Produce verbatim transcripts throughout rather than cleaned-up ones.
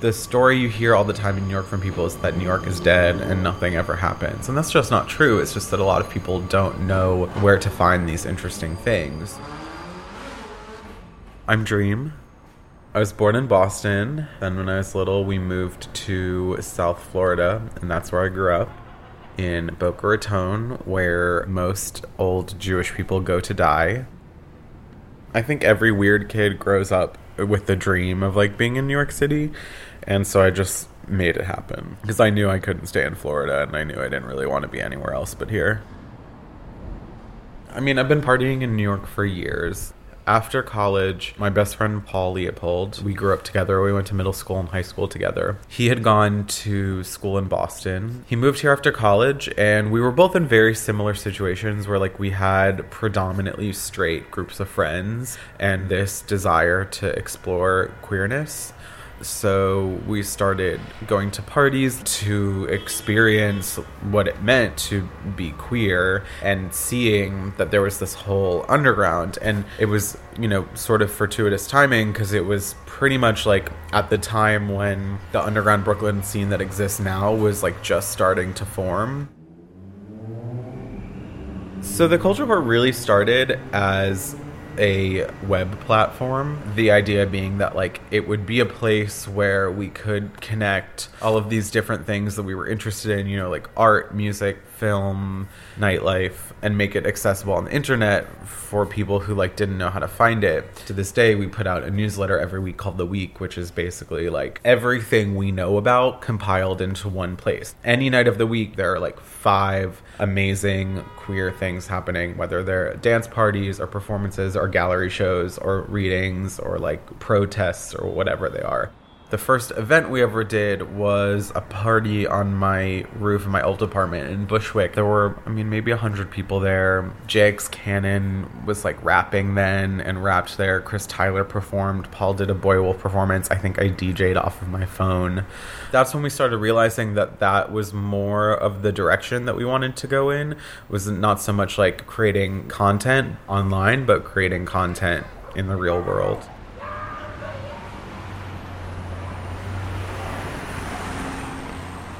the story you hear all the time in New York from people is that New York is dead and nothing ever happens. And that's just not true. It's just that a lot of people don't know where to find these interesting things. I'm Dream. I was born in Boston. Then when I was little, we moved to South Florida, and that's where I grew up, in Boca Raton, where most old Jewish people go to die. I think every weird kid grows up with the dream of, like, being in New York City, and so I just made it happen, because I knew I couldn't stay in Florida, and I knew I didn't really want to be anywhere else but here. I mean, I've been partying in New York for years. After college, my best friend Paul Leopold, we grew up together. We went to middle school and high school together. He had gone to school in Boston. He moved here after college, and we were both in very similar situations where, like, we had predominantly straight groups of friends and this desire to explore queerness. So we started going to parties to experience what it meant to be queer, and seeing that there was this whole underground. And it was, you know, sort of fortuitous timing, because it was pretty much like at the time when the underground Brooklyn scene that exists now was, like, just starting to form. So the Culture War really started as a web platform. The idea being that, like, it would be a place where we could connect all of these different things that we were interested in, you know, like art, music, film, nightlife, and make it accessible on the internet for people who, like, didn't know how to find it. To this day, we put out a newsletter every week called The Week, which is basically, like, everything we know about compiled into one place. Any night of the week, there are, like, five amazing queer things happening, whether they're dance parties or performances or gallery shows or readings or, like, protests or whatever they are. The first event we ever did was a party on my roof in my old apartment in Bushwick. There were, I mean, maybe one hundred people there. J X Cannon was, like, rapping then and rapped there. Chris Tyler performed. Paul did a Boy Wolf performance. I think I D J'd off of my phone. That's when we started realizing that that was more of the direction that we wanted to go in. It was not so much, like, creating content online, but creating content in the real world.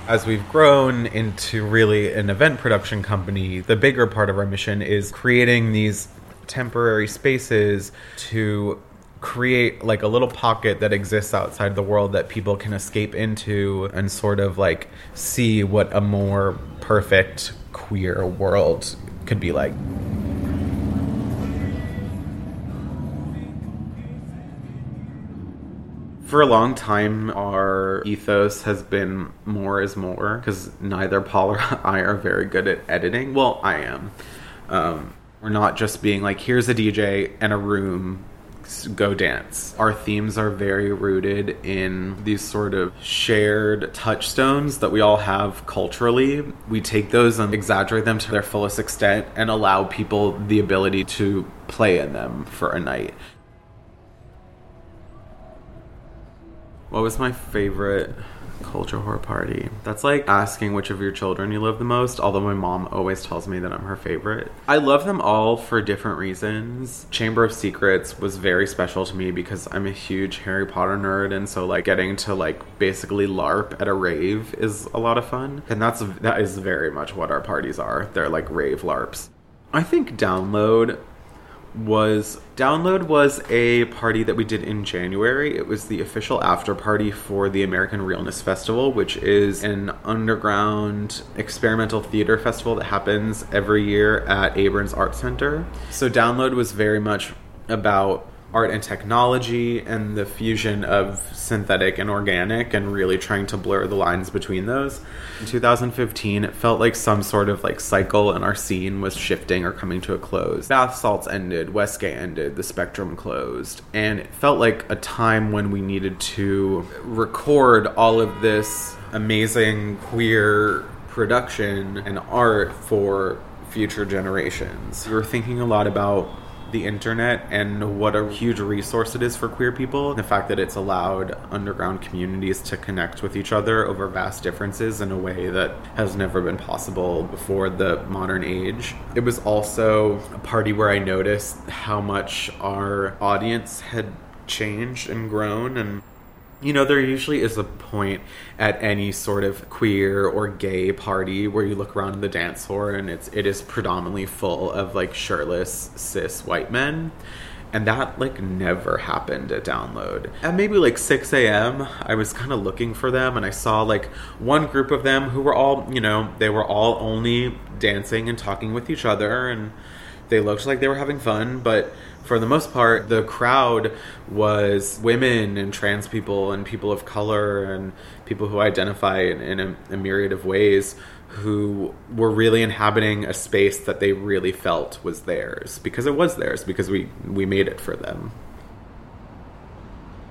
As we've grown into really an event production company, the bigger part of our mission is creating these temporary spaces to create, like, a little pocket that exists outside the world that people can escape into and sort of, like, see what a more perfect queer world could be like. For a long time, our ethos has been more is more, because neither Paul or I are very good at editing. Well, I am. Um, we're not just being like, here's a D J and a room, go dance. Our themes are very rooted in these sort of shared touchstones that we all have culturally. We take those and exaggerate them to their fullest extent and allow people the ability to play in them for a night. What was my favorite culture whore party? That's like asking which of your children you love the most, although my mom always tells me that I'm her favorite. I love them all for different reasons. Chamber of Secrets was very special to me because I'm a huge Harry Potter nerd, and so, like, getting to, like, basically LARP at a rave is a lot of fun. And that's that is very much what our parties are. They're like rave LARPs. I think Download was Download was a party that we did in January. It was the official after party for the American Realness Festival, which is an underground experimental theater festival that happens every year at Abrons Art Center. So Download was very much about art and technology and the fusion of synthetic and organic, and really trying to blur the lines between those. In two thousand fifteen, it felt like some sort of, like, cycle in our scene was shifting or coming to a close. Bath salts ended, Westgate ended, the spectrum closed, and it felt like a time when we needed to record all of this amazing queer production and art for future generations. We were thinking a lot about the internet and what a huge resource it is for queer people. The fact that it's allowed underground communities to connect with each other over vast differences in a way that has never been possible before the modern age. It was also a party where I noticed how much our audience had changed and grown, and You know, there usually is a point at any sort of queer or gay party where you look around in the dance floor and it's it is predominantly full of, like, shirtless, cis white men. And that, like, never happened at Download. At maybe, like, six a.m., I was kind of looking for them, and I saw, like, one group of them who were all, you know, they were all only dancing and talking with each other, and they looked like they were having fun, but for the most part, the crowd was women and trans people and people of color and people who identify in, in a, a myriad of ways who were really inhabiting a space that they really felt was theirs, because it was theirs, because we, we made it for them.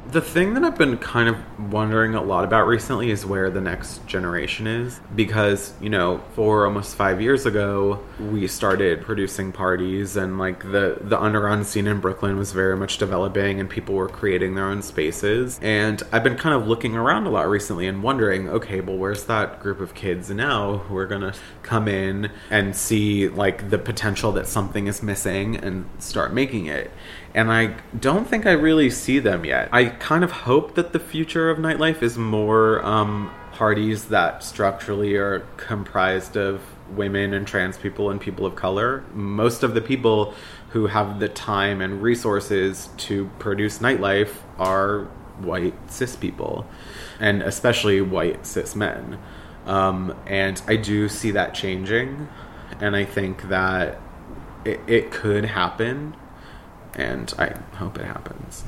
The thing that I've been kind of wondering a lot about recently is where the next generation is. Because, you know, for almost five years ago, we started producing parties, and, like, the, the underground scene in Brooklyn was very much developing, and people were creating their own spaces. And I've been kind of looking around a lot recently and wondering, okay, well, where's that group of kids now who are going to come in and see, like, the potential that something is missing and start making it? And I don't think I really see them yet. I kind of hope that the future of nightlife is more um, parties that structurally are comprised of women and trans people and people of color. Most of the people who have the time and resources to produce nightlife are white cis people, and especially white cis men. Um, and I do see that changing, and I think that it, it could happen. And I hope it happens.